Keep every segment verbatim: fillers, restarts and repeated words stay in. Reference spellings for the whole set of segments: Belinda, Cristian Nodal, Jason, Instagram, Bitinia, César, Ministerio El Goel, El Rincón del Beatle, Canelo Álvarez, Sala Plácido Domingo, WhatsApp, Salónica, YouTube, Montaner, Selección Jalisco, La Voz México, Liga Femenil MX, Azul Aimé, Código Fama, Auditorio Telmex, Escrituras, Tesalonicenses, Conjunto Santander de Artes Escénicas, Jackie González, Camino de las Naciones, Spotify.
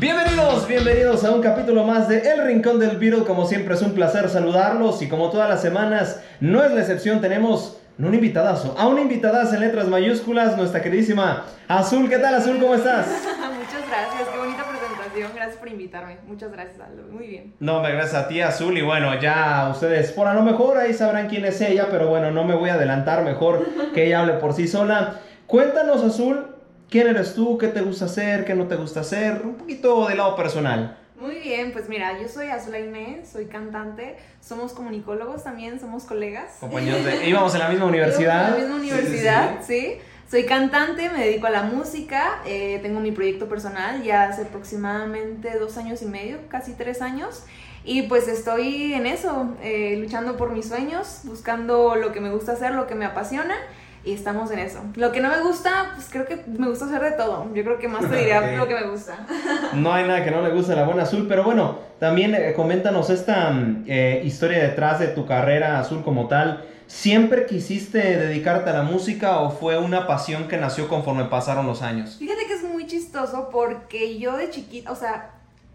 Bienvenidos, bienvenidos a un capítulo más de El Rincón del Beatle. Como siempre es un placer saludarlos y como todas las semanas, no es la excepción, tenemos un invitadazo, a una invitadazo en letras mayúsculas, nuestra queridísima Azul. ¿Qué tal, Azul? ¿Cómo estás? Muchas gracias, qué bonita presentación, gracias por invitarme, muchas gracias, Aldo, muy bien. No, gracias a ti, Azul, y bueno, ya ustedes por a lo mejor ahí sabrán quién es ella, pero bueno, no me voy a adelantar, mejor que ella hable por sí sola. Cuéntanos, Azul, ¿quién eres tú? ¿Qué te gusta hacer? ¿Qué no te gusta hacer? Un poquito del lado personal. Muy bien, pues mira, yo soy Azul Aimé, soy cantante, somos comunicólogos también, somos colegas. Compañeros de... Íbamos en la misma universidad. En la misma universidad, sí, sí, sí. sí. Soy cantante, me dedico a la música, eh, tengo mi proyecto personal ya hace aproximadamente dos años y medio, casi tres años. Y pues estoy en eso, eh, luchando por mis sueños, buscando lo que me gusta hacer, lo que me apasiona. Y estamos en eso. Lo que no me gusta, pues creo que me gusta hacer de todo. Yo creo que más te diría okay. Lo que me gusta. No hay nada que no le guste a la buena Azul. Pero bueno, también eh, coméntanos esta eh, historia detrás de tu carrera, Azul, como tal. ¿Siempre quisiste dedicarte a la música o fue una pasión que nació conforme pasaron los años? Fíjate que es muy chistoso porque yo de chiquita, o sea...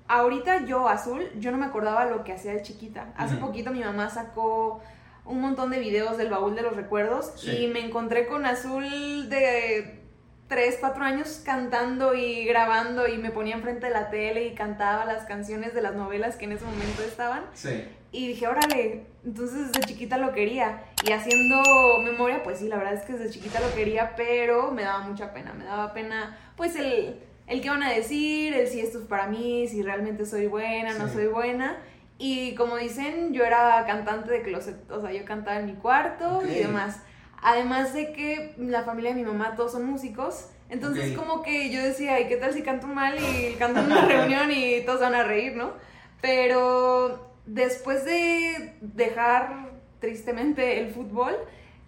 Ahorita yo, Azul, yo no me acordaba lo que hacía de chiquita. Hace uh-huh. poquito mi mamá sacó un montón de videos del baúl de los recuerdos sí. y me encontré con Azul de tres, cuatro años cantando y grabando y me ponía enfrente de la tele y cantaba las canciones de las novelas que en ese momento estaban. Sí. Y dije, órale, entonces desde chiquita lo quería. Y haciendo memoria, pues sí, la verdad es que desde chiquita lo quería, pero me daba mucha pena. Me daba pena, pues el... el qué van a decir, el si esto es para mí, si realmente soy buena, no sí. soy buena. Y como dicen, yo era cantante de closet, o sea, yo cantaba en mi cuarto okay. y demás. Además de que la familia de mi mamá todos son músicos, entonces okay. como que yo decía, ¿y qué tal si canto mal y canto en una reunión y todos van a reír, no? Pero después de dejar tristemente el fútbol...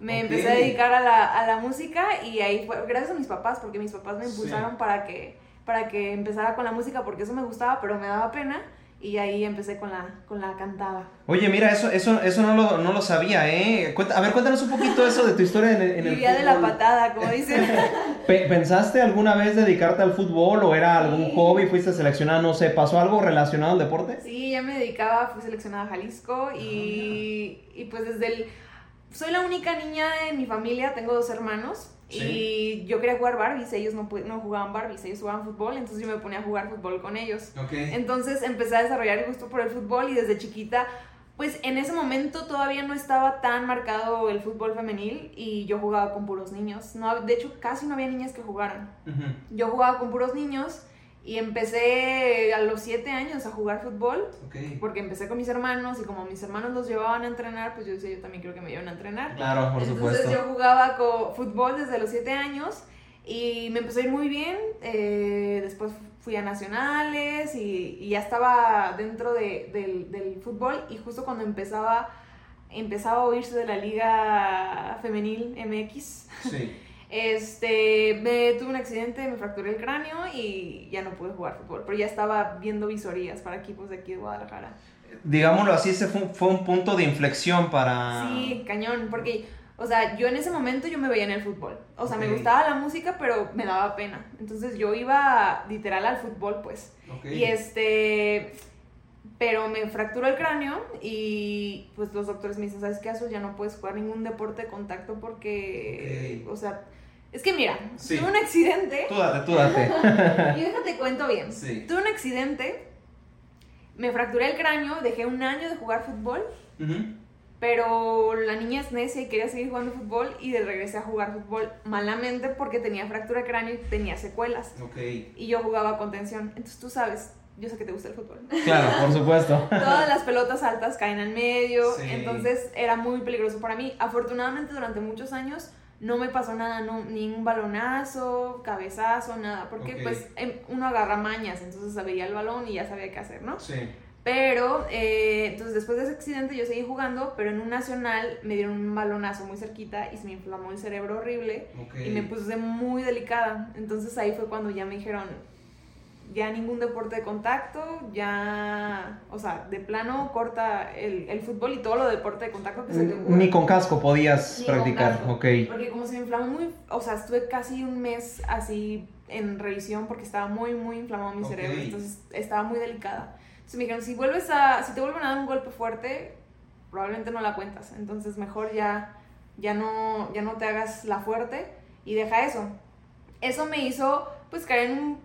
Me okay. empecé a dedicar a la, a la música y ahí fue, gracias a mis papás, porque mis papás me impulsaron sí. para que, para que empezara con la música, porque eso me gustaba, pero me daba pena, y ahí empecé con la, con la cantada. Oye, mira, eso, eso, eso no, lo, no lo sabía, ¿eh? Cuenta, a ver, cuéntanos un poquito eso de tu historia en, en el fútbol. Vivía de la patada, como dicen. ¿Pensaste alguna vez dedicarte al fútbol o era algún sí. hobby? ¿Fuiste seleccionada, no sé, pasó algo relacionado al deporte? Sí, ya me dedicaba, fui seleccionada a Jalisco y, oh, yeah. y pues desde el... Soy la única niña en mi familia, tengo dos hermanos sí. y yo quería jugar Barbies, ellos no, no jugaban Barbies, ellos jugaban fútbol, entonces yo me ponía a jugar fútbol con ellos. Okay. Entonces empecé a desarrollar el gusto por el fútbol y desde chiquita, pues en ese momento todavía no estaba tan marcado el fútbol femenil y yo jugaba con puros niños. No, de hecho, casi no había niñas que jugaran. Uh-huh. Yo jugaba con puros niños y empecé a los siete años a jugar fútbol, okay. porque empecé con mis hermanos, y como mis hermanos los llevaban a entrenar, pues yo decía, yo también creo que me llevan a entrenar. Claro, por supuesto. Entonces yo jugaba con fútbol desde los siete años, y me empezó a ir muy bien, eh, después fui a nacionales, y, y ya estaba dentro de, del, del fútbol, y justo cuando empezaba, empezaba a oírse de la Liga Femenil M X. Sí. Este, me tuve un accidente, me fracturé el cráneo y ya no pude jugar fútbol, pero ya estaba viendo visorías para equipos de aquí de Guadalajara. Digámoslo así, ese fue, fue un punto de inflexión para... Sí, cañón, porque, o sea, yo en ese momento yo me veía en el fútbol, o sea, okay. me gustaba la música, pero me daba pena, entonces yo iba literal al fútbol, pues, okay. y este... Pero me fracturó el cráneo y pues los doctores me dicen, ¿sabes qué, Azul? Ya no puedes jugar ningún deporte de contacto porque, okay. o sea, es que mira, sí. tuve un accidente. Tú date, tú date. Y déjate cuento bien. Sí. Tuve un accidente, me fracturé el cráneo, dejé un año de jugar fútbol, uh-huh. pero la niña es necia y quería seguir jugando fútbol y de regresé a jugar fútbol malamente porque tenía fractura de cráneo y tenía secuelas. Okay. Y yo jugaba con tensión, entonces tú sabes... Yo sé que te gusta el fútbol. Claro, por supuesto. Todas las pelotas altas caen al medio, sí. entonces era muy peligroso para mí. Afortunadamente durante muchos años no me pasó nada, no, ningún balonazo, cabezazo, nada, porque okay. pues uno agarra mañas, entonces sabía el balón y ya sabía qué hacer, ¿no? Sí. Pero, eh, entonces después de ese accidente yo seguí jugando, pero en un nacional me dieron un balonazo muy cerquita y se me inflamó el cerebro horrible okay. y me puse muy delicada. Entonces ahí fue cuando ya me dijeron... ya ningún deporte de contacto, ya, o sea, de plano corta el, el fútbol y todo lo de deporte de contacto que se te ocurre. Ni con casco podías Ni practicar, casco, ok. Porque como se me inflamó muy, o sea, estuve casi un mes así en revisión porque estaba muy, muy inflamado mi okay. cerebro, entonces estaba muy delicada. Entonces me dijeron, si, vuelves a, si te vuelven a dar un golpe fuerte, probablemente no la cuentas, entonces mejor ya, ya, no, ya no te hagas la fuerte y deja eso. Eso me hizo, pues, caer en un...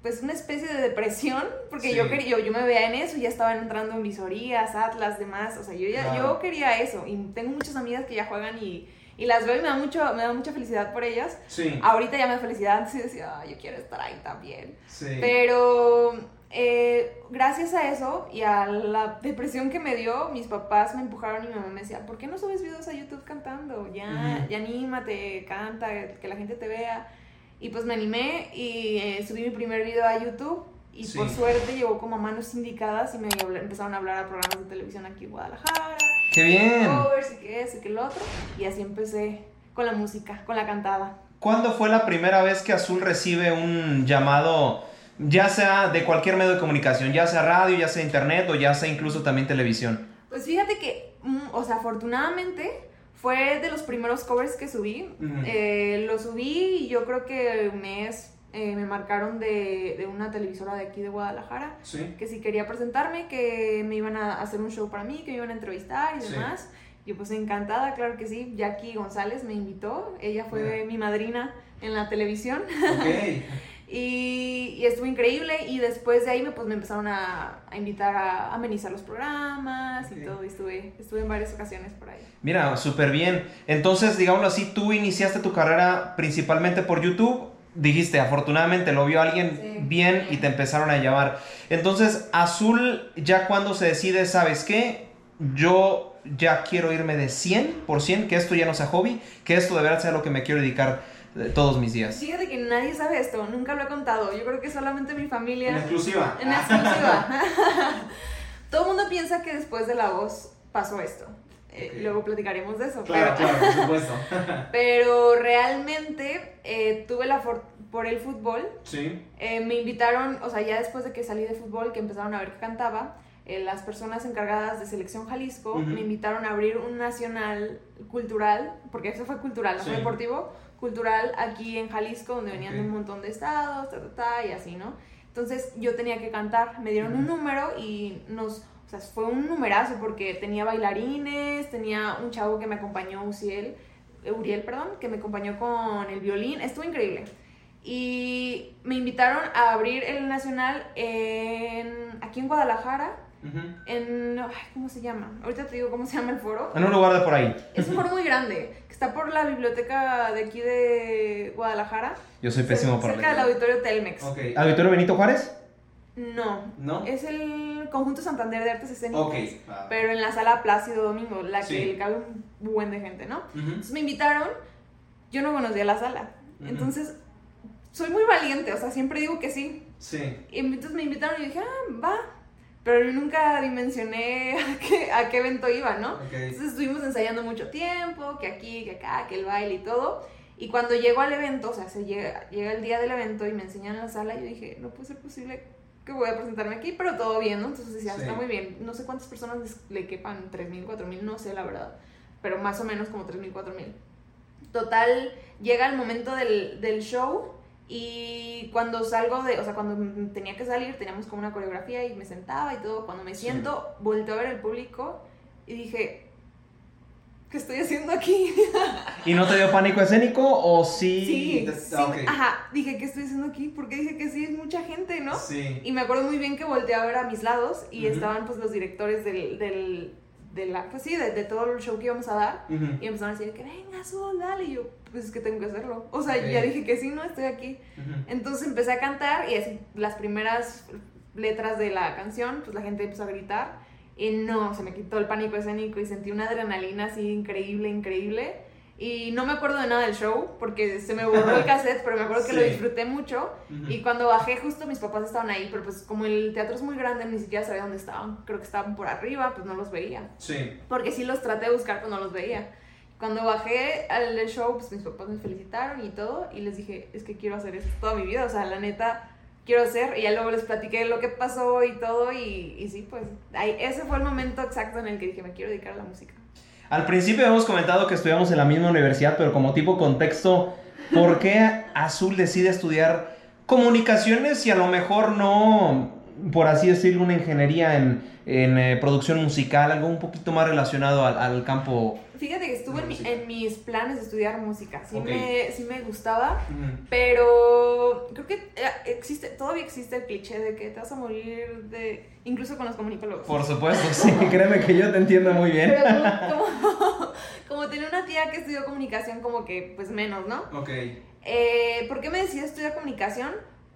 pues una especie de depresión, porque sí. yo quería, yo, yo me veía en eso, ya estaban entrando en visorías, atlas, demás, o sea, yo ya, claro. yo quería eso, y tengo muchas amigas que ya juegan y, y las veo y me da mucho, me da mucha felicidad por ellas, sí. ahorita ya me da felicidad, antes decía, oh, yo quiero estar ahí también, sí. pero eh, gracias a eso y a la depresión que me dio, mis papás me empujaron y mi mamá me decía, ¿por qué no subes videos a YouTube cantando? Ya, uh-huh. ya anímate, canta, que la gente te vea. Y pues me animé y eh, subí mi primer video a YouTube y sí. por suerte llegó como a manos indicadas y me empezaron a hablar a programas de televisión aquí en Guadalajara. ¡Qué bien! Covers y que eso y que lo otro. Y así empecé con la música, con la cantada. ¿Cuándo fue la primera vez que Azul recibe un llamado, ya sea de cualquier medio de comunicación, ya sea radio, ya sea internet o ya sea incluso también televisión? Pues fíjate que, o sea, afortunadamente... fue de los primeros covers que subí, uh-huh. eh, lo subí y yo creo que un mes eh, me marcaron de, de una televisora de aquí de Guadalajara, ¿sí? que si quería presentarme, que me iban a hacer un show para mí, que me iban a entrevistar y sí. demás. Yo pues encantada, claro que sí, Jackie González me invitó, ella fue uh-huh. mi madrina en la televisión. Okay. Y, y estuvo increíble y después de ahí me, pues, me empezaron a, a invitar a amenizar los programas okay. y todo, y estuve, estuve en varias ocasiones por ahí. Mira, súper bien. Entonces, digámoslo así, tú iniciaste tu carrera principalmente por YouTube, dijiste, afortunadamente lo vio alguien sí. bien y te empezaron a llamar. Entonces, Azul, ya cuando se decide, ¿sabes qué? Yo ya quiero irme de cien por ciento, que esto ya no sea hobby, que esto de verdad sea lo que me quiero dedicar todos mis días. Fíjate que nadie sabe esto, nunca lo he contado. Yo creo que solamente mi familia. En exclusiva. En exclusiva. Todo el mundo piensa que después de La Voz pasó esto. Okay. Eh, luego platicaremos de eso. Claro, pero... claro, por supuesto. Pero realmente eh, tuve la for- por el fútbol. Sí. Eh, me invitaron, o sea, ya después de que salí de fútbol, que empezaron a ver que cantaba, eh, las personas encargadas de Selección Jalisco uh-huh. me invitaron a abrir un nacional cultural, porque eso fue cultural, no sí. fue deportivo. Cultural aquí en Jalisco, donde venían okay. un montón de estados, ta, ta, ta, y así, ¿no? Entonces yo tenía que cantar, me dieron uh-huh. un número y nos, o sea, fue un numerazo porque tenía bailarines, tenía un chavo que me acompañó, Uciel, Uriel, perdón, que me acompañó con el violín, estuvo increíble. Y me invitaron a abrir el nacional en, aquí en Guadalajara, uh-huh. en, ay, ¿cómo se llama? Ahorita te digo cómo se llama el foro. En un lugar de por ahí. Es un foro muy grande, que está por la biblioteca de aquí de Guadalajara. Yo soy pésimo para cerca del Auditorio Telmex. Okay. ¿Auditorio Benito Juárez? No. ¿No? Es el Conjunto Santander de Artes Escénicas, okay. ah. pero en la Sala Plácido Domingo, la que sí. le cabe un buen de gente, ¿no? Uh-huh. Entonces me invitaron, yo no conocía la sala, uh-huh. entonces soy muy valiente, o sea, siempre digo que sí. Sí. Y entonces me invitaron y dije, ah, va. Pero nunca dimensioné a qué, a qué evento iba, ¿no? Okay. Entonces estuvimos ensayando mucho tiempo, que aquí, que acá, que el baile y todo. Y cuando llego al evento, o sea, se llega, llega el día del evento y me enseñan la sala, yo dije, no puede ser posible que voy a presentarme aquí, pero todo bien, ¿no? Entonces decía, sí. está muy bien. No sé cuántas personas le quepan, tres mil, cuatro mil, no sé la verdad. Pero más o menos como tres mil, cuatro mil. Total, llega el momento del, del show. Y cuando salgo de, o sea, cuando tenía que salir, teníamos como una coreografía y me sentaba y todo. Cuando me siento, sí. volteo a ver el público y dije, ¿qué estoy haciendo aquí? ¿Y no te dio pánico escénico o sí? Sí, That's, sí. Okay. Ajá, dije, ¿qué estoy haciendo aquí? Porque dije que sí, es mucha gente, ¿no? Sí. Y me acuerdo muy bien que volteé a ver a mis lados y uh-huh. estaban pues los directores del... del de la, pues sí, de, de todo el show que íbamos a dar uh-huh. y empezaron a decir que venga Azul, dale, y yo, pues es que tengo que hacerlo, o sea, okay. ya dije que sí, no, estoy aquí uh-huh. entonces empecé a cantar y así, las primeras letras de la canción, pues la gente empezó a gritar y no, se me quitó el pánico escénico y sentí una adrenalina así increíble, increíble y no me acuerdo de nada del show porque se me borró el cassette, pero me acuerdo que sí. lo disfruté mucho uh-huh. y cuando bajé justo mis papás estaban ahí, pero pues como el teatro es muy grande ni siquiera sabía dónde estaban, creo que estaban por arriba, pues no los veía, sí. porque si los traté de buscar pues no los veía. Cuando bajé al show pues mis papás me felicitaron y todo y les dije, es que quiero hacer esto toda mi vida, o sea, la neta quiero hacer, y ya luego les platiqué lo que pasó y todo, y, y sí, pues ahí, ese fue el momento exacto en el que dije, me quiero dedicar a la música. Al principio hemos comentado que estudiamos en la misma universidad, pero como tipo contexto, ¿por qué Azul decide estudiar comunicaciones y a lo mejor no, por así decirlo, una ingeniería en, en eh, producción musical, algo un poquito más relacionado al, al campo? Fíjate que estuve en, mi, en mis planes de estudiar música, sí, okay. me, sí me gustaba, mm. pero creo que existe, todavía existe el cliché de que te vas a morir de, incluso con los comunicólogos. Por supuesto, sí, créeme que yo te entiendo muy bien. Pero como, como, como tenía una tía que estudió comunicación, como que pues menos, ¿no? Ok. Eh, ¿Por qué me decidí estudiar comunicación?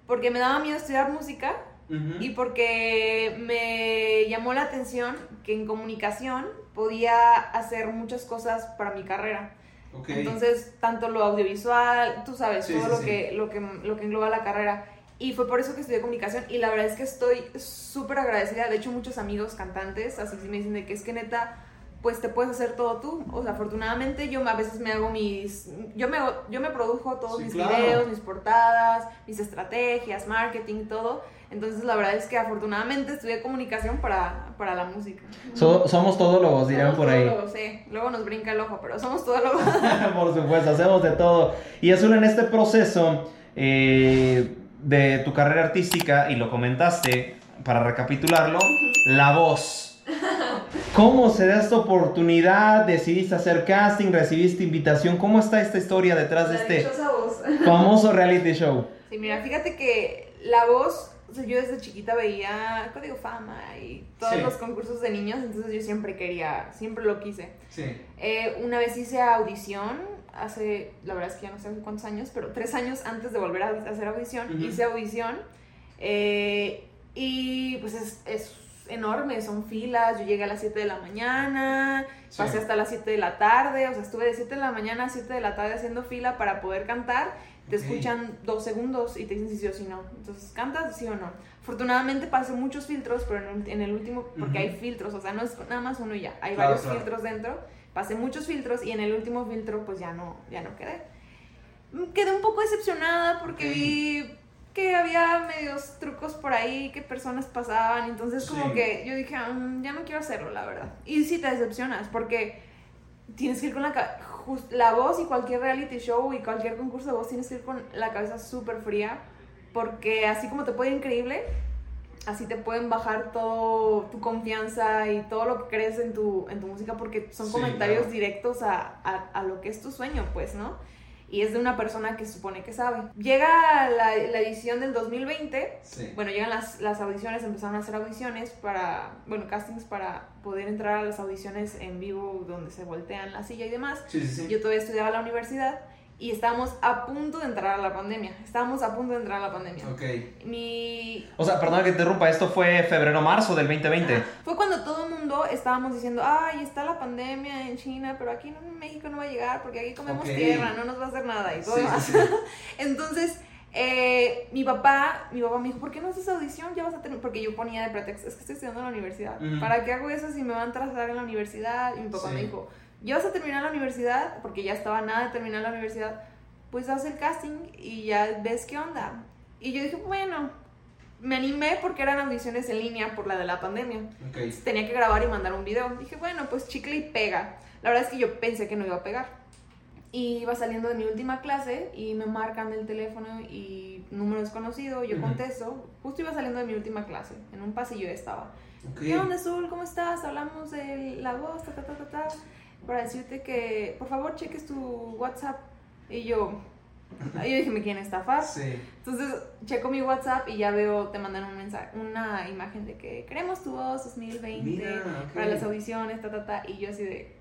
Porque me daba miedo estudiar música. Uh-huh. Y porque me llamó la atención que en comunicación podía hacer muchas cosas para mi carrera. Okay. Entonces, tanto lo audiovisual, tú sabes, sí, todo sí, lo, sí. Que, lo, que, lo que engloba la carrera. Y fue por eso que estudié comunicación y la verdad es que estoy súper agradecida. De hecho, muchos amigos cantantes así me dicen de que es que neta, pues te puedes hacer todo tú. O sea, afortunadamente yo a veces me hago mis... Yo me, yo me produjo todos sí, mis claro. videos, mis portadas, mis estrategias, marketing, todo. Entonces la verdad es que afortunadamente estudié comunicación para, para la música. So, somos todólogos, dirán somos por ahí. Somos todólogos, sí. Luego nos brinca el ojo, pero somos todólogos. Por supuesto, hacemos de todo. Y Azul, en este proceso eh, de tu carrera artística, y lo comentaste, para recapitularlo, La Voz. ¿Cómo se da esta oportunidad? ¿Decidiste hacer casting? ¿Recibiste invitación? ¿Cómo está esta historia detrás la de este famoso reality show? Sí, mira, fíjate que La Voz... O sea, yo desde chiquita veía Código Fama y todos sí. los concursos de niños, entonces yo siempre quería, siempre lo quise. Sí. Eh, una vez hice audición, hace, la verdad es que ya no sé cuántos años, pero tres años antes de volver a hacer audición, uh-huh. hice audición. Eh, y pues es, es enorme, son filas, yo llegué a las siete de la mañana, sí. pasé hasta las siete de la tarde, o sea, estuve de siete de la mañana a siete de la tarde haciendo fila para poder cantar. Te escuchan okay. dos segundos y te dicen si sí o si no. Entonces, ¿cantas sí o no? Afortunadamente pasé muchos filtros, pero en el, en el último, porque uh-huh. hay filtros, o sea, no es nada más uno y ya. Hay claro, varios claro. filtros dentro. Pasé muchos filtros y en el último filtro, pues ya no, ya no quedé. Quedé un poco decepcionada porque okay. vi que había medios trucos por ahí, que personas pasaban. Entonces, sí. como que yo dije, um, ya no quiero hacerlo, la verdad. Y sí te decepcionas porque tienes que ir con la cabeza... La Voz y cualquier reality show y cualquier concurso de voz tienes que ir con la cabeza súper fría, porque así como te puede ir increíble, así te pueden bajar todo tu confianza y todo lo que crees en tu, en tu música, porque son sí, comentarios claro. directos a, a, a lo que es tu sueño, pues, ¿no? Y es de una persona que supone que sabe. Llega la, la edición del dos mil veinte, sí. bueno, llegan las, las audiciones, empezaron a hacer audiciones para, bueno, castings para poder entrar a las audiciones en vivo donde se voltean la silla y demás. Sí, sí, sí. Yo todavía estudiaba en la universidad y estábamos a punto de entrar a la pandemia. Estábamos a punto de entrar a la pandemia. Ok. Mi... O sea, perdona que te interrumpa, esto fue febrero-marzo del veinte veinte. Ah, fue cuando todo el mundo estábamos diciendo, ay, está la pandemia en China, pero aquí en México no va a llegar porque aquí comemos okay. tierra, no nos va a hacer nada y todo sí, más. Sí, sí. Entonces, eh, mi papá, mi papá me dijo, ¿por qué no haces audición? Ya vas a tener... Porque yo ponía de pretexto, es que estoy estudiando en la universidad. Mm. ¿Para qué hago eso si me van a trazar en la universidad? Y mi papá sí. me dijo... Ya vas a terminar la universidad, porque ya estaba nada de terminar la universidad, pues haz el casting y ya ves qué onda. Y yo dije, bueno, me animé porque eran audiciones en línea por la de la pandemia. Okay. Tenía que grabar y mandar un video. Dije, bueno, pues chicle y pega. La verdad es que yo pensé que no iba a pegar. Y iba saliendo de mi última clase y me marcan el teléfono y número desconocido, yo uh-huh. contesto. Justo iba saliendo de mi última clase, en un pasillo estaba. Okay. ¿Qué onda, Azul? ¿Cómo estás? Hablamos de La Voz, ta, ta, ta, ta, ta. Para decirte que, por favor, cheques tu WhatsApp. Y yo, yo dije, me quieren estafar. Sí. Entonces, checo mi WhatsApp y ya veo, te mandan un mensaje, una imagen de que queremos tu voz dos mil veinte Mira, okay. para las audiciones, ta, ta, ta. Y yo así de...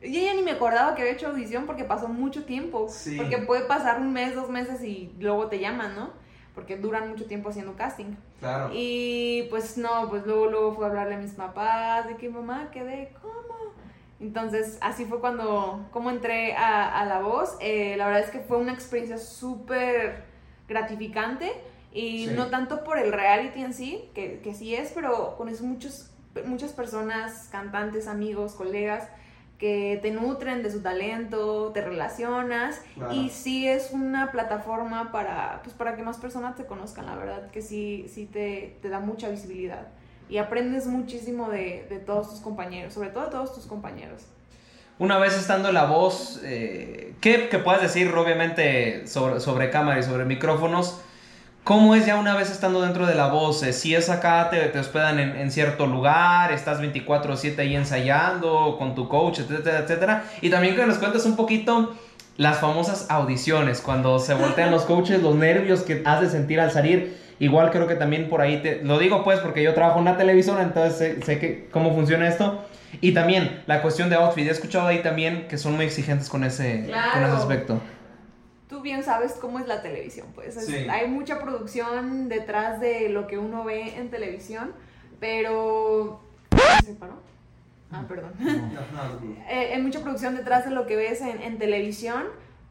Y ella ni me acordaba que había hecho audición porque pasó mucho tiempo. Sí. Porque puede pasar un mes, dos meses y luego te llaman, ¿no? Porque duran mucho tiempo haciendo casting. Claro. Y pues no, pues luego, luego fue a hablarle a mis papás de que mamá quedé, ¿cómo? Entonces, así fue cuando como entré a, a La Voz. Eh, la verdad es que fue una experiencia súper gratificante. Y sí. no tanto por el reality en sí, que, que sí es, pero con eso muchos, muchas personas, cantantes, amigos, colegas, que te nutren de su talento, te relacionas, claro. Y sí es una plataforma para, pues, para que más personas te conozcan, la verdad que sí, sí te, te da mucha visibilidad y aprendes muchísimo de, de todos tus compañeros, sobre todo de todos tus compañeros. Una vez estando en La Voz, eh, ¿qué, qué puedes decir, obviamente, sobre, sobre cámara y sobre micrófonos? ¿Cómo es ya una vez estando dentro de La Voz? Eh, si es acá, te, te hospedan en, en cierto lugar, estás veinticuatro siete ahí ensayando con tu coach, etcétera, etcétera. Y también que nos cuentes un poquito las famosas audiciones, cuando se voltean los coaches, los nervios que has de sentir al salir. Igual creo que también por ahí, te lo digo pues porque yo trabajo en una televisora, entonces sé, sé que, cómo funciona esto. Y también la cuestión de outfit, he escuchado ahí también que son muy exigentes con ese, claro, con ese aspecto. Tú bien sabes cómo es la televisión, pues es, sí. Hay mucha producción detrás de lo que uno ve en televisión, pero... ¿Se paró? Ah, perdón. eh, hay mucha producción detrás de lo que ves en, en televisión,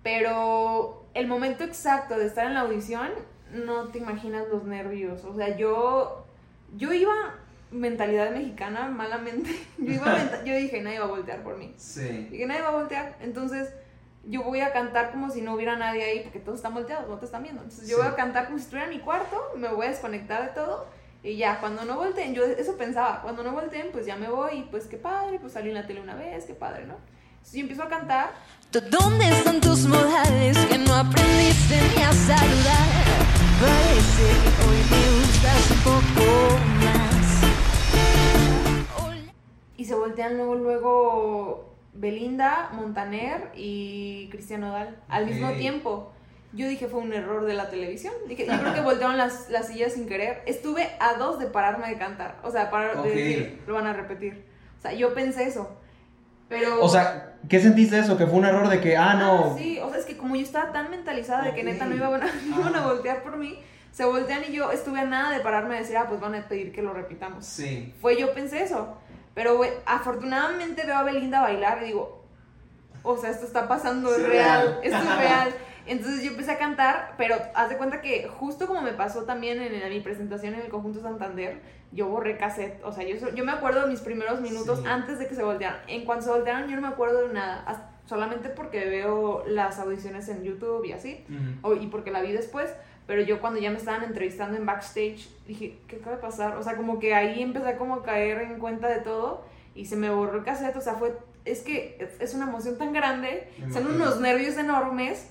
pero el momento exacto de estar en la audición, no te imaginas los nervios. O sea, yo, yo iba... mentalidad mexicana, malamente. Yo iba menta- yo dije, nadie va a voltear por mí. Sí. Dije, nadie va a voltear. Entonces, yo voy a cantar como si no hubiera nadie ahí, porque todos están volteados, no te están viendo. Entonces, yo sí. voy a cantar como si estuviera en mi cuarto, me voy a desconectar de todo, y ya, cuando no volteen, yo eso pensaba, cuando no volteen, pues ya me voy, y pues qué padre, pues salí en la tele una vez, qué padre, ¿no? Entonces, yo empiezo a cantar. ¿Dónde están tus modales que no aprendiste ni a saludar? Parece que hoy me gustas un poco más. Y se voltean luego, luego Belinda, Montaner y Cristian Nodal al okay. mismo tiempo. Yo dije, fue un error de la televisión. Dije, yo creo que voltearon las, las sillas sin querer. Estuve a dos de pararme de cantar. O sea, para okay. de decir, lo van a repetir. O sea, yo pensé eso. Pero... O sea, ¿qué sentiste de eso? ¿Que fue un error de que, ah, no? Ah, sí, o sea, es que como yo estaba tan mentalizada okay. de que neta no iban a, no iban a voltear por mí... Se voltean y yo estuve a nada de pararme a decir, ah, pues van a pedir que lo repitamos. Sí. Fue, yo pensé eso. Pero we, afortunadamente veo a Belinda bailar y digo, o sea, esto está pasando, sí, es real, real. Esto es real. Entonces yo empecé a cantar, pero haz de cuenta que justo como me pasó también en, en mi presentación en el Conjunto Santander, yo borré cassette. O sea, yo, yo me acuerdo de mis primeros minutos sí. antes de que se voltearan. En cuanto se voltearon yo no me acuerdo de nada, hasta, solamente porque veo las audiciones en YouTube y así, uh-huh. o, y porque la vi después. Pero yo cuando ya me estaban entrevistando en backstage, dije, ¿qué acaba de pasar? O sea, como que ahí empecé como a caer en cuenta de todo y se me borró el cassette. O sea, fue, es que es una emoción tan grande, me son imagino. Unos nervios enormes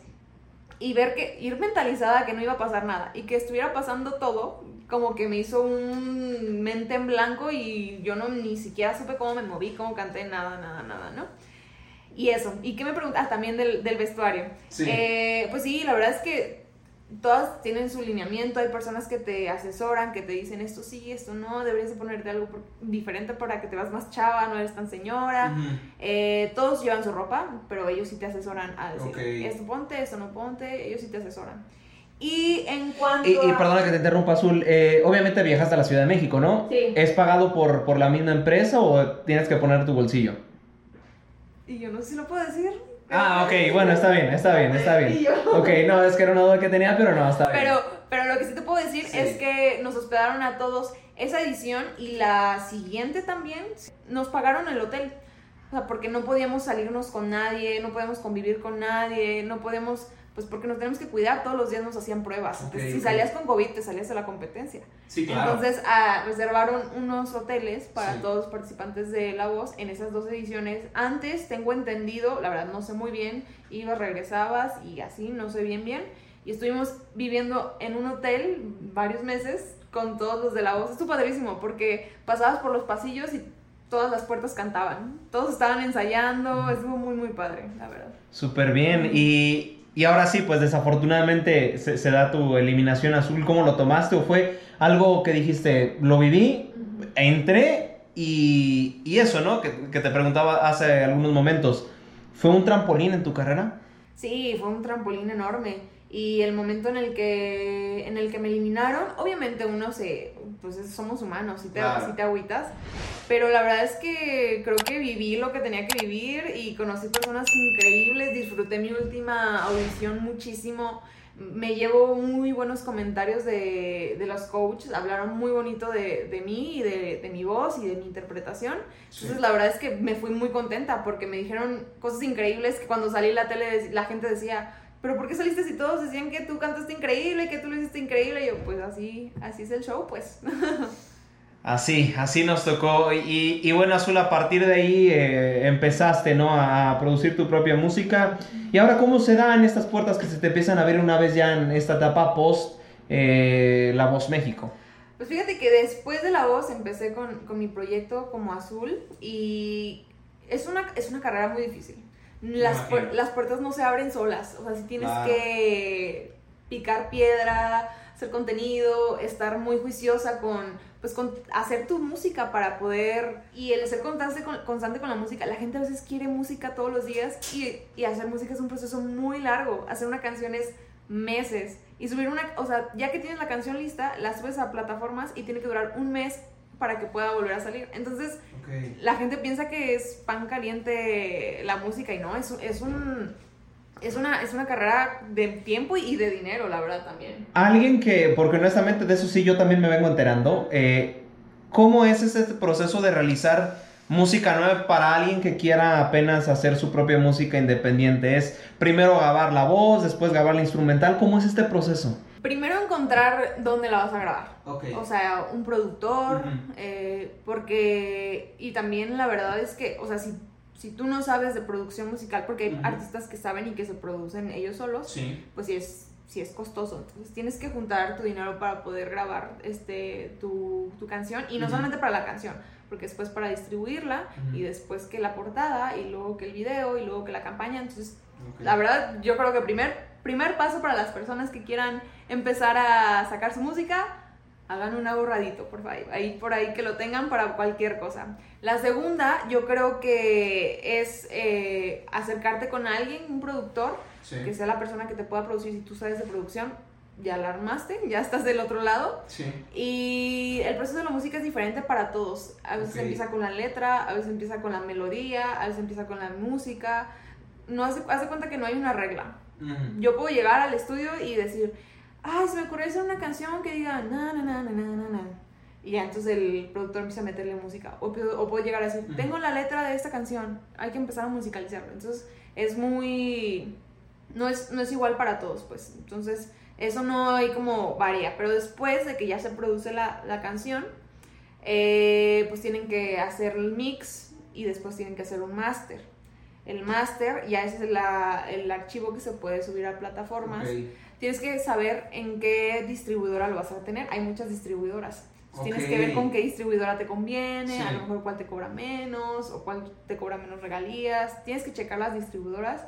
y ver que, ir mentalizada que no iba a pasar nada y que estuviera pasando todo, como que me hizo un mente en blanco y yo no ni siquiera supe cómo me moví, cómo canté, nada, nada, nada, ¿no? Y eso, ¿y qué me preguntas? Ah, también del, del vestuario. Sí. Eh, pues sí, la verdad es que todas tienen su lineamiento, hay personas que te asesoran, que te dicen esto sí, esto no, deberías de ponerte algo diferente para que te veas más chava, no eres tan señora. Uh-huh. Eh, todos llevan su ropa, pero ellos sí te asesoran a decir, okay. esto ponte, esto no ponte, ellos sí te asesoran. Y en cuanto y, y a... perdona que te interrumpa, Azul, eh, obviamente viajas a la Ciudad de México, ¿no? Sí. ¿Es pagado por, por la misma empresa o tienes que poner tu bolsillo? Y yo no sé si lo puedo decir. Ah, ok, bueno, está bien, está bien, está bien. Ok, no, es que era una duda que tenía, pero no, está bien. Pero, pero lo que sí te puedo decir sí. es que nos hospedaron a todos esa edición y la siguiente también. Nos pagaron el hotel, o sea, porque no podíamos salirnos con nadie, no podíamos convivir con nadie, no podíamos... Pues porque nos tenemos que cuidar, todos los días nos hacían pruebas. Okay, si okay. salías con COVID, te salías de la competencia. Sí, claro. Entonces ah, reservaron unos hoteles para sí. todos los participantes de La Voz en esas dos ediciones. Antes, tengo entendido, la verdad no sé muy bien, ibas, regresabas y así, no sé bien bien. Y estuvimos viviendo en un hotel varios meses con todos los de La Voz. Estuvo padrísimo porque pasabas por los pasillos y todas las puertas cantaban. Todos estaban ensayando, estuvo muy muy padre, la verdad. Súper bien y... Y ahora sí, pues desafortunadamente se, se da tu eliminación, Azul. ¿Cómo lo tomaste? ¿O fue algo que dijiste, lo viví, entré y, y eso, ¿no? Que, que te preguntaba hace algunos momentos. ¿Fue un trampolín en tu carrera? Sí, fue un trampolín enorme. Y el momento en el que, en el que me eliminaron, obviamente uno se... Pues somos humanos, sí te, claro. sí te agüitas. Pero la verdad es que creo que viví lo que tenía que vivir y conocí personas increíbles, disfruté mi última audición muchísimo. Me llevo muy buenos comentarios de, de los coaches, hablaron muy bonito de, de mí y de, de mi voz y de mi interpretación. Entonces sí. La verdad es que me fui muy contenta porque me dijeron cosas increíbles que cuando salí la tele la gente decía, pero ¿por qué saliste si todos decían que tú cantaste increíble, que tú lo hiciste increíble? Y yo, pues así, así es el show, pues. Así, así nos tocó. Y, y bueno, Azul, a partir de ahí eh, empezaste, ¿no?, a producir tu propia música. Y ahora, ¿cómo se dan estas puertas que se te empiezan a abrir una vez ya en esta etapa post eh, La Voz México? Pues fíjate que después de La Voz empecé con, con mi proyecto como Azul y es una, es una carrera muy difícil. Las, pu- las puertas no se abren solas, o sea, si tienes ah. que picar piedra, hacer contenido, estar muy juiciosa con... pues con hacer tu música para poder, y el ser constante con, constante con la música. La gente a veces quiere música todos los días y, y hacer música es un proceso muy largo, hacer una canción es meses y subir una, o sea, ya que tienes la canción lista, la subes a plataformas y tiene que durar un mes para que pueda volver a salir. Entonces, okay. La gente piensa que es pan caliente la música y no, es, es un... Es una, es una carrera de tiempo y de dinero, la verdad, también. Alguien que, porque honestamente de eso sí yo también me vengo enterando, eh, ¿cómo es ese proceso de realizar música nueva para alguien que quiera apenas hacer su propia música independiente? ¿Es primero grabar la voz, después grabar la instrumental? ¿Cómo es este proceso? Primero encontrar dónde la vas a grabar. Okay. O sea, un productor, uh-huh. eh, porque... Y también la verdad es que, o sea, si... Si tú no sabes de producción musical, porque hay uh-huh. artistas que saben y que se producen ellos solos, sí. pues sí es, sí es costoso. Entonces tienes que juntar tu dinero para poder grabar este, tu, tu canción, y no uh-huh. solamente para la canción, porque después para distribuirla, uh-huh. y después que la portada, y luego que el video, y luego que la campaña. Entonces, okay. la verdad, yo creo que primer, primer paso para las personas que quieran empezar a sacar su música... Hagan un ahorradito, por favor, ahí por ahí que lo tengan para cualquier cosa. La segunda, yo creo que es eh, acercarte con alguien, un productor, sí. que sea la persona que te pueda producir. Si tú sabes de producción, ya la armaste, ya estás del otro lado. Sí. Y el proceso de la música es diferente para todos. A veces okay. empieza con la letra, a veces empieza con la melodía, a veces empieza con la música. No hace, hace cuenta que no hay una regla. Uh-huh. Yo puedo llegar al estudio y decir... Ah, se me ocurrió hacer una canción que diga na, na, na, na, na, na. Y ya entonces el productor empieza a meterle música. O, o puedo llegar a decir, tengo la letra de esta canción, hay que empezar a musicalizarlo. Entonces es muy... No es, no es igual para todos, pues. Entonces eso no hay como varía. Pero después de que ya se produce la, la canción, eh, pues tienen que hacer el mix y después tienen que hacer un máster. El máster ya es la, el archivo que se puede subir a plataformas. Okay. Tienes que saber en qué distribuidora lo vas a tener. Hay muchas distribuidoras. Okay. Tienes que ver con qué distribuidora te conviene, sí. a lo mejor cuál te cobra menos o cuál te cobra menos regalías. Tienes que checar las distribuidoras,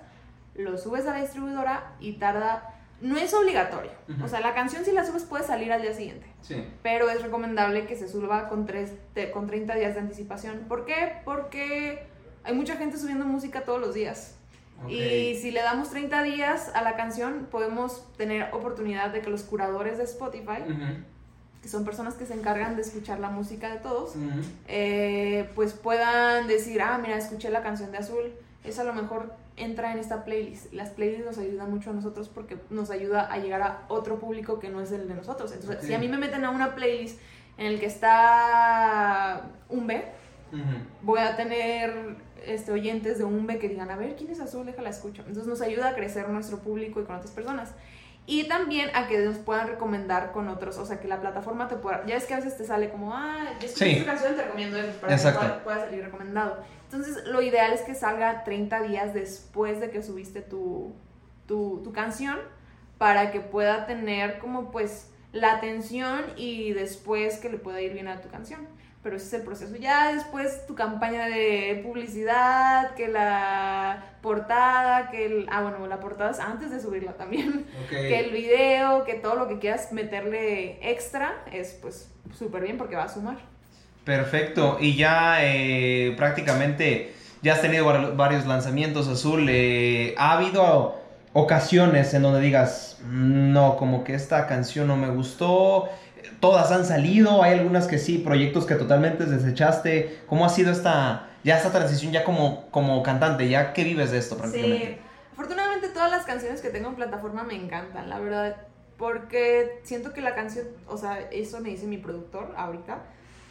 lo subes a la distribuidora y tarda... No es obligatorio. Uh-huh. O sea, la canción si la subes puede salir al día siguiente. Sí. Pero es recomendable que se suba con, tres, te, con treinta días de anticipación. ¿Por qué? Porque hay mucha gente subiendo música todos los días. Okay. Y si le damos treinta días a la canción, podemos tener oportunidad de que los curadores de Spotify, uh-huh. que son personas que se encargan de escuchar la música de todos, uh-huh. eh, pues puedan decir, ah, mira, escuché la canción de Azul, esa a lo mejor entra en esta playlist. Las playlists nos ayudan mucho a nosotros porque nos ayuda a llegar a otro público que no es el de nosotros. Entonces, okay. si a mí me meten a una playlist en la que está un B, uh-huh. voy a tener... Este, oyentes de un B que digan, a ver, ¿quién es Azul? Déjala escucho. Entonces nos ayuda a crecer nuestro público y con otras personas. Y también a que nos puedan recomendar con otros, o sea, que la plataforma te pueda... Ya es que a veces te sale como, ah, ya escuché esta canción, te recomiendo él para Exacto. que pueda, pueda salir recomendado. Entonces lo ideal es que salga treinta días después de que subiste tu, tu, tu canción para que pueda tener como pues la atención y después que le pueda ir bien a tu canción. Pero ese es el proceso. Ya después tu campaña de publicidad, que la portada, que el... Ah, bueno, la portada es antes de subirla también. Okay. Que el video, que todo lo que quieras meterle extra es pues súper bien porque va a sumar. Perfecto. Y ya eh, prácticamente ya has tenido varios lanzamientos, Azul. Eh, ¿Ha habido ocasiones en donde digas, no, como que esta canción no me gustó... Todas han salido, hay algunas que sí, proyectos que totalmente desechaste. ¿Cómo ha sido esta, ya esta transición ya como, como cantante, ya que vives de esto prácticamente? Sí, afortunadamente todas las canciones que tengo en plataforma me encantan, la verdad, porque siento que la canción, o sea, eso me dice mi productor ahorita,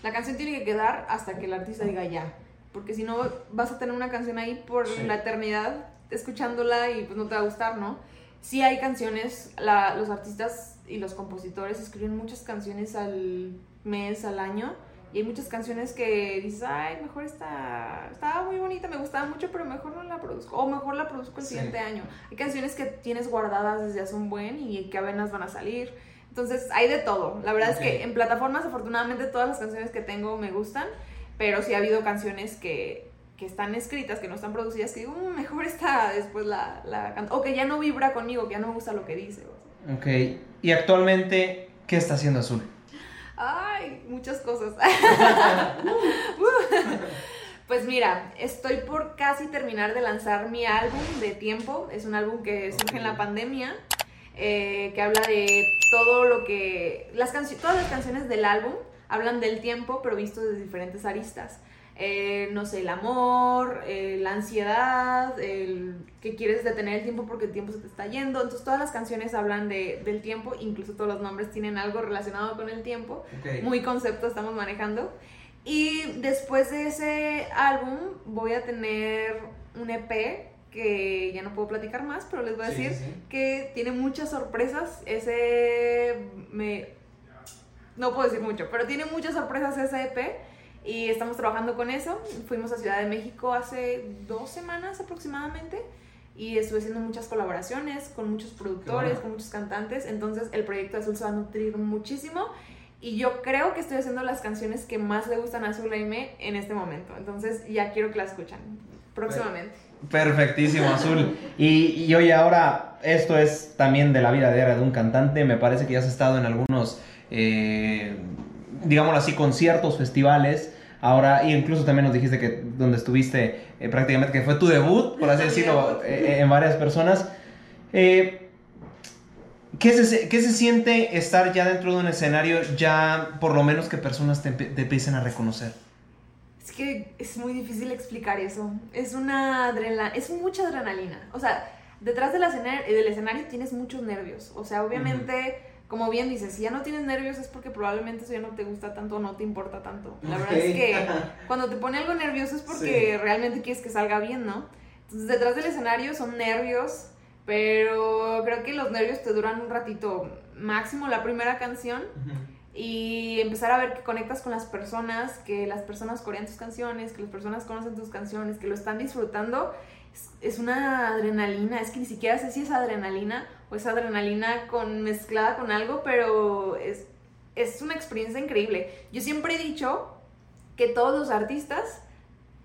la canción tiene que quedar hasta que el artista diga ya, porque si no vas a tener una canción ahí por sí. la eternidad escuchándola y pues no te va a gustar, ¿no? Sí hay canciones, la, los artistas y los compositores escriben muchas canciones al mes, al año, y hay muchas canciones que dices, ay, mejor esta, estaba muy bonita, me gustaba mucho, pero mejor no la produzco, o mejor la produzco el sí. siguiente año. Hay canciones que tienes guardadas desde hace un buen y que apenas van a salir, entonces hay de todo. La verdad okay. es que en plataformas afortunadamente todas las canciones que tengo me gustan, pero sí ha habido canciones que... que están escritas, que no están producidas, que digo, mmm, mejor está después la, la canto, o que ya no vibra conmigo, que ya no me gusta lo que dice. Ok, y actualmente, ¿qué está haciendo Azul? Ay, muchas cosas. Pues mira, estoy por casi terminar de lanzar mi álbum de tiempo, es un álbum que surge okay. en la pandemia, eh, que habla de todo lo que, las cancio- todas las canciones del álbum hablan del tiempo, pero visto desde diferentes aristas. Eh, no sé, el amor, eh, la ansiedad, el que quieres detener el tiempo porque el tiempo se te está yendo. Entonces todas las canciones hablan de, del tiempo, incluso todos los nombres tienen algo relacionado con el tiempo. Okay. Muy concepto estamos manejando. Y después de ese álbum voy a tener un E P que ya no puedo platicar más, pero les voy a sí, decir sí. que tiene muchas sorpresas. Ese... me no puedo decir mucho, pero tiene muchas sorpresas ese E P. Y estamos trabajando con eso. Fuimos a Ciudad de México hace dos semanas aproximadamente y estuve haciendo muchas colaboraciones con muchos productores, bueno. con muchos cantantes. Entonces el proyecto Azul se va a nutrir muchísimo y yo creo que estoy haciendo las canciones que más le gustan a Azul Aimé en este momento. Entonces ya quiero que la escuchen próximamente. Perfectísimo, Azul. Y, y oye, ahora esto es también de la vida diaria de un cantante. Me parece que ya has estado en algunos... Eh, digámoslo así, conciertos, festivales. Ahora, e incluso también nos dijiste que donde estuviste eh, prácticamente que fue tu debut, por así decirlo, eh, en varias personas. Eh, ¿qué, se, ¿Qué se siente estar ya dentro de un escenario, ya por lo menos que personas te, te empiecen a reconocer? Es que es muy difícil explicar eso. Es una adrenalina, es mucha adrenalina. O sea, detrás del escenario, del escenario tienes muchos nervios. O sea, obviamente... Uh-huh. Como bien dices, si ya no tienes nervios es porque probablemente eso ya no te gusta tanto o no te importa tanto. La okay. verdad es que cuando te pone algo nervioso es porque sí. realmente quieres que salga bien, ¿no? Entonces, detrás del escenario son nervios, pero creo que los nervios te duran un ratito, máximo la primera canción, uh-huh. y empezar a ver que conectas con las personas, que las personas corean tus canciones, que las personas conocen tus canciones, que lo están disfrutando. Es una adrenalina, es que ni siquiera sé si es adrenalina o es adrenalina con, mezclada con algo, pero es, es una experiencia increíble. Yo siempre he dicho que todos los artistas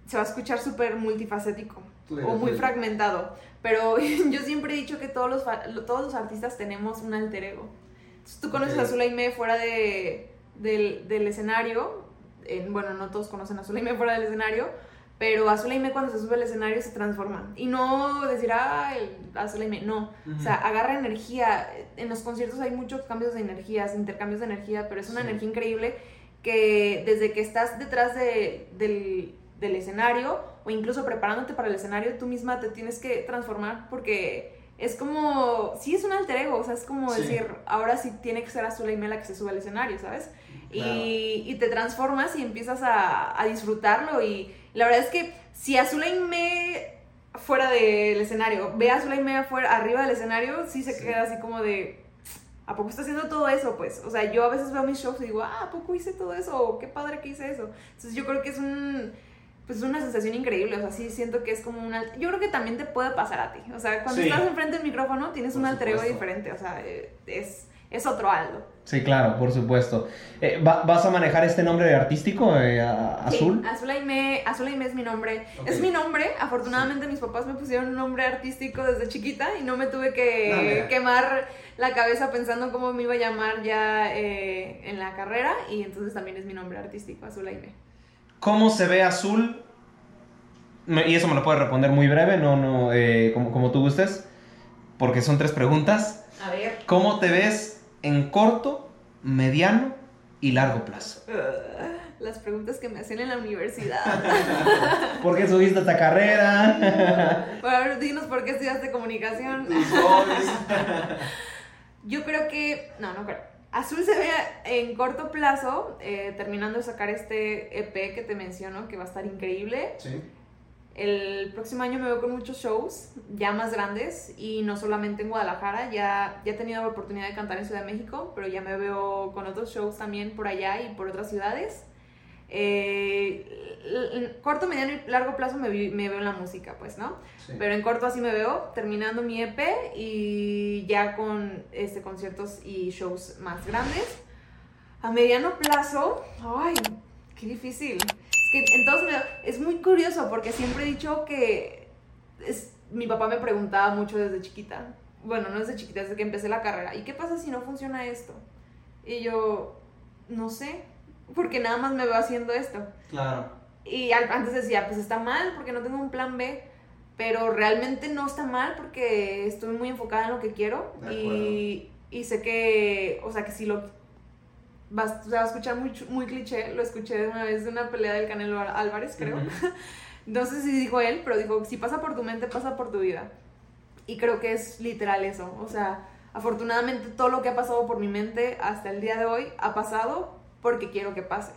se va a escuchar súper multifacético sí, o muy sí. fragmentado, pero yo siempre he dicho que todos los, todos los artistas tenemos un alter ego. Entonces, tú conoces okay. a Azul Aimé fuera de, del, del escenario, eh, bueno, no todos conocen a Azul Aimé fuera del escenario, pero Azul Aimé cuando se sube al escenario se transforma. Y no decir, ah, el Azul Aimé, no. Uh-huh. O sea, agarra energía. En los conciertos hay muchos cambios de energías, intercambios de energía, pero es una sí. energía increíble que desde que estás detrás de, del, del escenario o incluso preparándote para el escenario, tú misma te tienes que transformar porque es como... Sí, es un alter ego. O sea, es como sí. decir, ahora sí tiene que ser Azul Aimé la que se sube al escenario, ¿sabes? Claro. Y, y te transformas y empiezas a, a disfrutarlo y... La verdad es que si Azul Aimé fuera del escenario, ve a Azul Aimé afuera, arriba del escenario, sí se sí. queda así como de, ¿a poco está haciendo todo eso? Pues, o sea, yo a veces veo mis shows y digo, ah, ¿a poco hice todo eso? O, qué padre que hice eso. Entonces yo creo que es un, pues una sensación increíble, o sea, sí siento que es como una, yo creo que también te puede pasar a ti, o sea, cuando sí. estás enfrente del micrófono tienes por un alter ego diferente, o sea, es... Es otro Aldo. Sí, claro, por supuesto. Eh, ¿va, ¿Vas a manejar este nombre artístico, eh, a, a sí, Azul? Azul Aimé, Azul Aimé es mi nombre. Okay. Es mi nombre. Afortunadamente sí. mis papás me pusieron un nombre artístico desde chiquita y no me tuve que no, quemar la cabeza pensando cómo me iba a llamar ya eh, en la carrera. Y entonces también es mi nombre artístico, Azul Aimé. ¿Cómo se ve Azul? Me, y eso me lo puedes responder muy breve, no, no, eh, como, como tú gustes, porque son tres preguntas. A ver. ¿Cómo te ves en corto, mediano y largo plazo? Uh, las preguntas que me hacían en la universidad. ¿Por qué subiste esta carrera? Bueno, dinos por qué estudiaste comunicación. Tus hobbies. Yo creo que... No, no creo. Azul se ve en corto plazo, eh, terminando de sacar este E P que te menciono, que va a estar increíble. Sí. El próximo año me veo con muchos shows, ya más grandes, y no solamente en Guadalajara. Ya, ya he tenido la oportunidad de cantar en Ciudad de México, pero ya me veo con otros shows también por allá y por otras ciudades. Eh, en corto, mediano y largo plazo me, vi, me veo en la música, pues, ¿no? Sí. Pero en corto así me veo, terminando mi E P y ya con este, conciertos y shows más grandes. A mediano plazo, ¡ay, qué difícil! Entonces es muy curioso porque siempre he dicho que es, mi papá me preguntaba mucho desde chiquita, bueno, no desde chiquita, desde que empecé la carrera, ¿y qué pasa si no funciona esto? Y yo, no sé, porque nada más me veo haciendo esto. Claro. Y antes decía, pues está mal porque no tengo un plan B, pero realmente no está mal porque estoy muy enfocada en lo que quiero y, y sé que, o sea, que si lo... Vas, o sea, vas a escuchar muy, muy cliché, lo escuché una vez de una pelea del Canelo Álvarez, creo. Uh-huh. No sé si dijo él, pero dijo, si pasa por tu mente, pasa por tu vida. Y creo que es literal eso. O sea, afortunadamente todo lo que ha pasado por mi mente hasta el día de hoy ha pasado porque quiero que pase.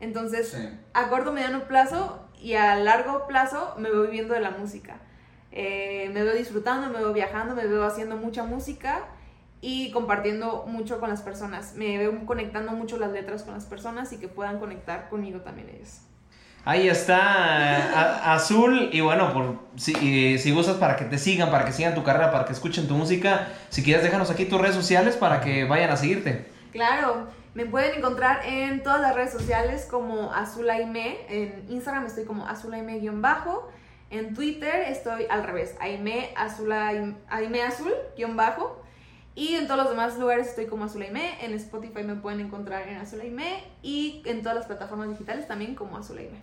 Entonces, sí. A corto, mediano plazo y a largo plazo me veo viviendo de la música. Eh, me veo disfrutando, me veo viajando, me veo haciendo mucha música. Y compartiendo mucho con las personas. Me veo conectando mucho las letras con las personas y que puedan conectar conmigo también ellos. Ahí está Azul. Y bueno, por, si, si gustas, para que te sigan, para que sigan tu carrera, para que escuchen tu música. Si quieres, déjanos aquí tus redes sociales para que vayan a seguirte. Claro, me pueden encontrar en todas las redes sociales como Azul Aimé. En Instagram estoy como Azul Aimé-bajo. En Twitter estoy al revés, Aimé Azul, Aimé Azul-bajo. Y en todos los demás lugares estoy como Azul Aimé. En Spotify me pueden encontrar en Azul Aimé. Y en todas las plataformas digitales también como Azul Aimé.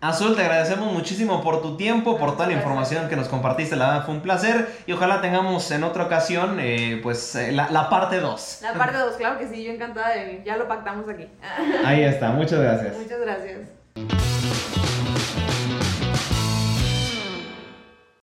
Azul, te agradecemos muchísimo por tu tiempo, por toda la información que nos compartiste. La verdad fue un placer. Y ojalá tengamos en otra ocasión eh, pues, eh, la, la parte dos. La parte dos, claro que sí. Yo encantada de venir. Ya lo pactamos aquí. Ahí está. Muchas gracias. Muchas gracias.